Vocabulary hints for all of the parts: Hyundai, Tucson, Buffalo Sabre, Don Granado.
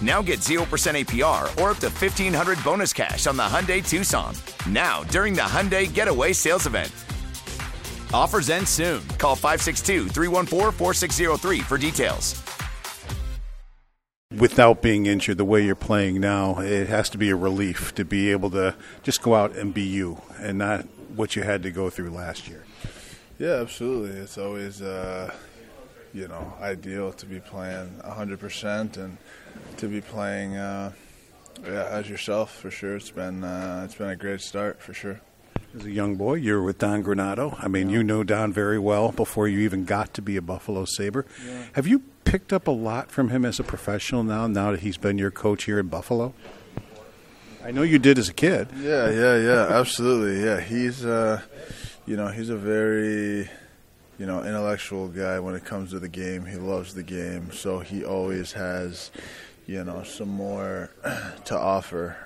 Now get 0% APR or up to $1,500 bonus cash on the Hyundai Tucson. Now, during the Hyundai Getaway Sales Event. Offers end soon. Call 562-314-4603 for details. Without being injured the way you're playing now, it has to be a relief to be able to just go out and be you and not what you had to go through last year. Yeah, absolutely. It's always, ideal to be playing 100% and to be playing as yourself, for sure. It's been a great start, for sure. As a young boy, you were with Don Granado. I mean, you know Don very well before you even got to be a Buffalo Sabre. Yeah. Have you picked up a lot from him as a professional now that he's been your coach here in Buffalo? I know you did as a kid. Yeah, absolutely. Yeah, he's a very... intellectual guy when it comes to the game. He loves the game, so he always has, some more to offer.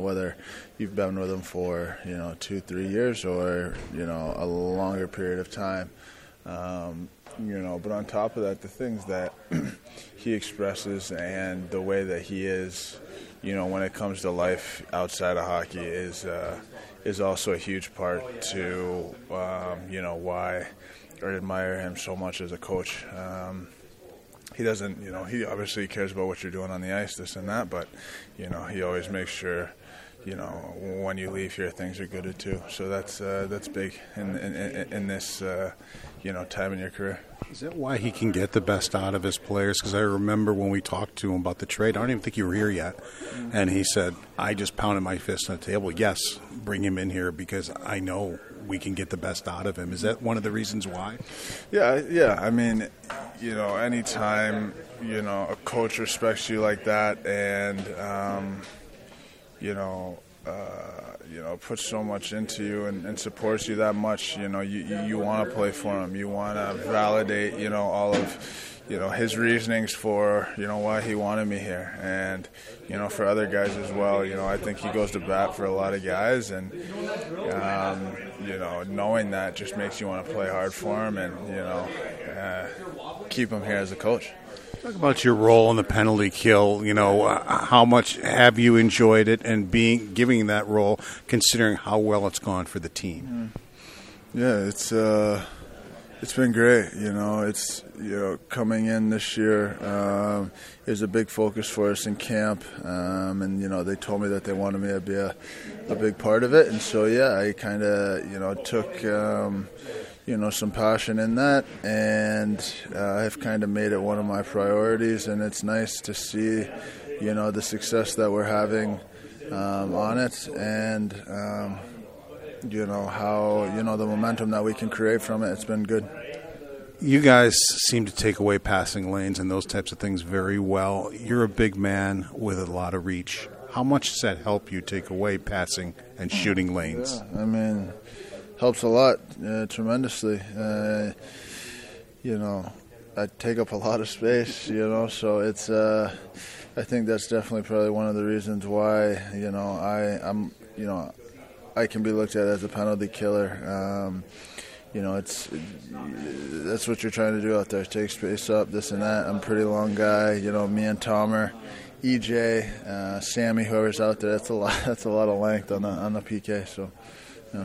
Whether you've been with him for 2-3 years or a longer period of time, But on top of that, the things that he expresses and the way that he is, when it comes to life outside of hockey, is also a huge part to why I admire him so much as a coach. He doesn't, he obviously cares about what you're doing on the ice, this and that, but he always makes sure when you leave here things are good too. So that's big in this time in your career. Is that why he can get the best out of his players? Because I remember when we talked to him about the trade, I don't even think you were here yet, and he said, I just pounded my fist on the table, yes, bring him in here because I know we can get the best out of him. Is that one of the reasons why? Yeah. I mean, anytime, a coach respects you like that and, puts so much into you and supports you that much, you want to play for him. You want to validate, all of, his reasonings for, why he wanted me here. And, for other guys as well, I think he goes to bat for a lot of guys. And, knowing that just makes you want to play hard for him and, keep him here as a coach. Talk about your role in the penalty kill. How much have you enjoyed it and giving that role, considering how well it's gone for the team? Yeah, it's been great. Coming in this year is a big focus for us in camp, they told me that they wanted me to be a big part of it, and so yeah, I kind of took. Some passion in that, and I've kind of made it one of my priorities, and it's nice to see, the success that we're having on it, and, how, the momentum that we can create from it. It's been good. You guys seem to take away passing lanes and those types of things very well. You're a big man with a lot of reach. How much does that help you take away passing and shooting lanes? Yeah, helps a lot, tremendously. I take up a lot of space, so it's, I think that's definitely probably one of the reasons why, I'm I can be looked at as a penalty killer. you know, that's what you're trying to do out there, take space up, this and that. I'm a pretty long guy. You know, me and Tomer, EJ, Sammy, whoever's out there, that's a lot of length on the PK, so... Yeah.